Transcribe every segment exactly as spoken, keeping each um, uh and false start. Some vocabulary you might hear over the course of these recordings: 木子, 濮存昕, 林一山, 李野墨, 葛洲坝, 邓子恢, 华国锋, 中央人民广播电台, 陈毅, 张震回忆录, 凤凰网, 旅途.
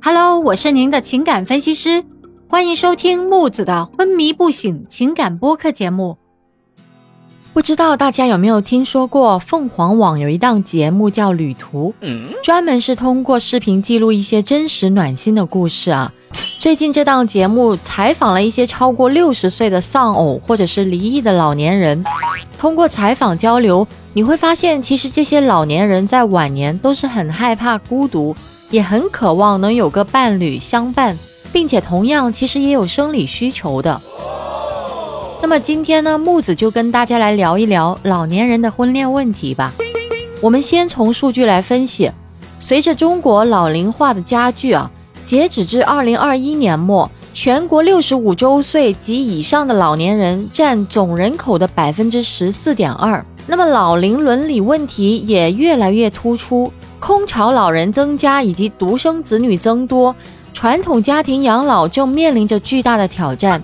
Hello， 我是您的情感分析师，欢迎收听木子的昏迷不醒情感播客节目。不知道大家有没有听说过凤凰网有一档节目叫旅途，专门是通过视频记录一些真实暖心的故事啊。最近这档节目采访了一些超过六十岁的丧偶或者是离异的老年人，通过采访交流，你会发现其实这些老年人在晚年都是很害怕孤独，也很渴望能有个伴侣相伴，并且同样其实也有生理需求的。那么今天呢，木子就跟大家来聊一聊老年人的婚恋问题吧。我们先从数据来分析，随着中国老龄化的加剧啊，截止至二零二一年末，全国六十五周岁及以上的老年人占总人口的 百分之十四点二。 那么老龄伦理问题也越来越突出，空巢老人增加以及独生子女增多，传统家庭养老正面临着巨大的挑战。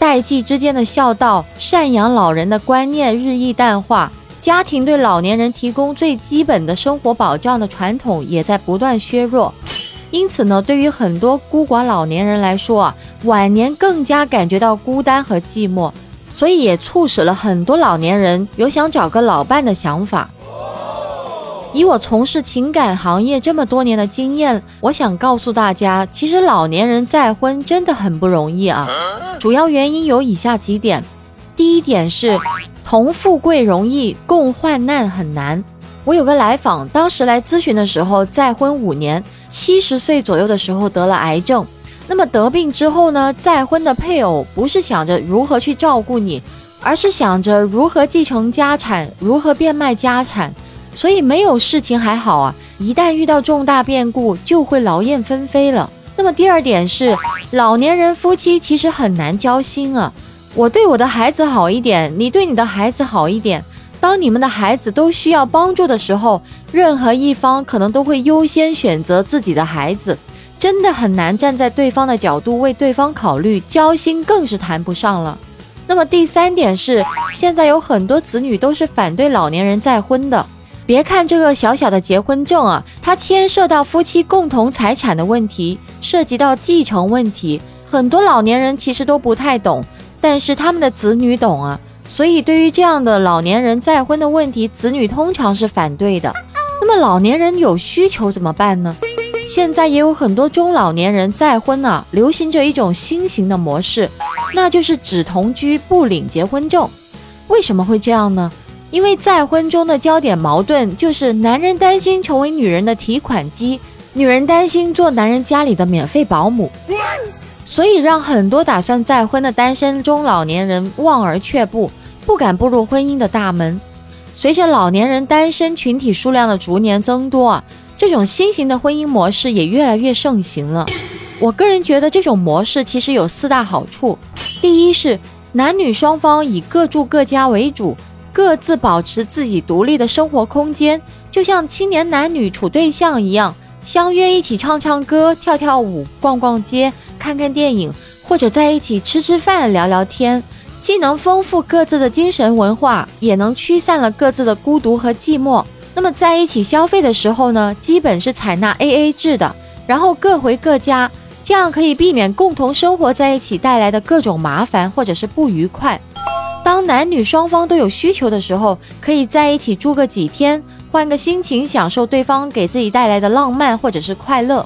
代际之间的孝道、赡养老人的观念日益淡化，家庭对老年人提供最基本的生活保障的传统也在不断削弱。因此呢，对于很多孤寡老年人来说啊，晚年更加感觉到孤单和寂寞，所以也促使了很多老年人有想找个老伴的想法。以我从事情感行业这么多年的经验，我想告诉大家，其实老年人再婚真的很不容易啊。主要原因有以下几点。第一点是同富贵容易，共患难很难。我有个来访，当时来咨询的时候再婚五年，七十岁左右的时候得了癌症。那么得病之后呢，再婚的配偶不是想着如何去照顾你，而是想着如何继承家产，如何变卖家产。所以没有事情还好啊，一旦遇到重大变故就会劳燕分飞了。那么第二点是老年人夫妻其实很难交心啊，我对我的孩子好一点，你对你的孩子好一点，当你们的孩子都需要帮助的时候，任何一方可能都会优先选择自己的孩子，真的很难站在对方的角度为对方考虑，交心更是谈不上了。那么第三点是现在有很多子女都是反对老年人再婚的，别看这个小小的结婚证啊，它牵涉到夫妻共同财产的问题，涉及到继承问题，很多老年人其实都不太懂，但是他们的子女懂啊，所以对于这样的老年人再婚的问题，子女通常是反对的。那么老年人有需求怎么办呢？现在也有很多中老年人再婚啊，流行着一种新型的模式，那就是只同居不领结婚证。为什么会这样呢？因为再婚中的焦点矛盾就是男人担心成为女人的提款机，女人担心做男人家里的免费保姆，所以让很多打算再婚的单身中老年人望而却步，不敢步入婚姻的大门。随着老年人单身群体数量的逐年增多啊，这种新型的婚姻模式也越来越盛行了。我个人觉得这种模式其实有四大好处。第一是男女双方以各住各家为主，各自保持自己独立的生活空间，就像青年男女处对象一样，相约一起唱唱歌、跳跳舞、逛逛街、看看电影，或者在一起吃吃饭、聊聊天，既能丰富各自的精神文化，也能驱散了各自的孤独和寂寞。那么在一起消费的时候呢，基本是采纳 A A 制的，然后各回各家，这样可以避免共同生活在一起带来的各种麻烦或者是不愉快。当男女双方都有需求的时候，可以在一起住个几天，换个心情享受对方给自己带来的浪漫或者是快乐。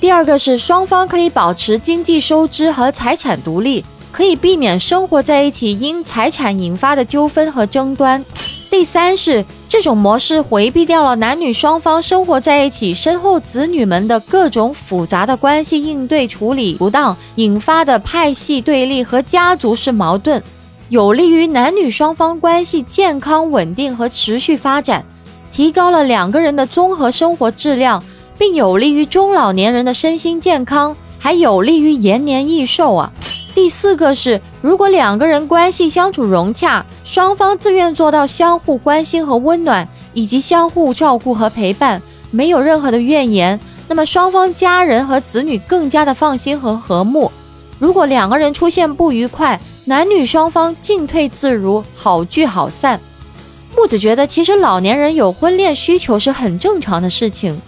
第二个是双方可以保持经济收支和财产独立，可以避免生活在一起因财产引发的纠纷和争端。第三是这种模式回避掉了男女双方生活在一起身后子女们的各种复杂的关系应对处理不当引发的派系对立和家族式矛盾，有利于男女双方关系健康稳定和持续发展，提高了两个人的综合生活质量，并有利于中老年人的身心健康，还有利于延年益寿啊。第四个是如果两个人关系相处融洽，双方自愿做到相互关心和温暖，以及相互照顾和陪伴，没有任何的怨言，那么双方家人和子女更加的放心和和睦。如果两个人出现不愉快，男女双方进退自如，好聚好散。木子觉得其实老年人有婚恋需求是很正常的事情，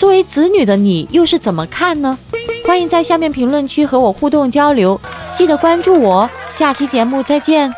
作为子女的你又是怎么看呢？欢迎在下面评论区和我互动交流，记得关注我，下期节目再见。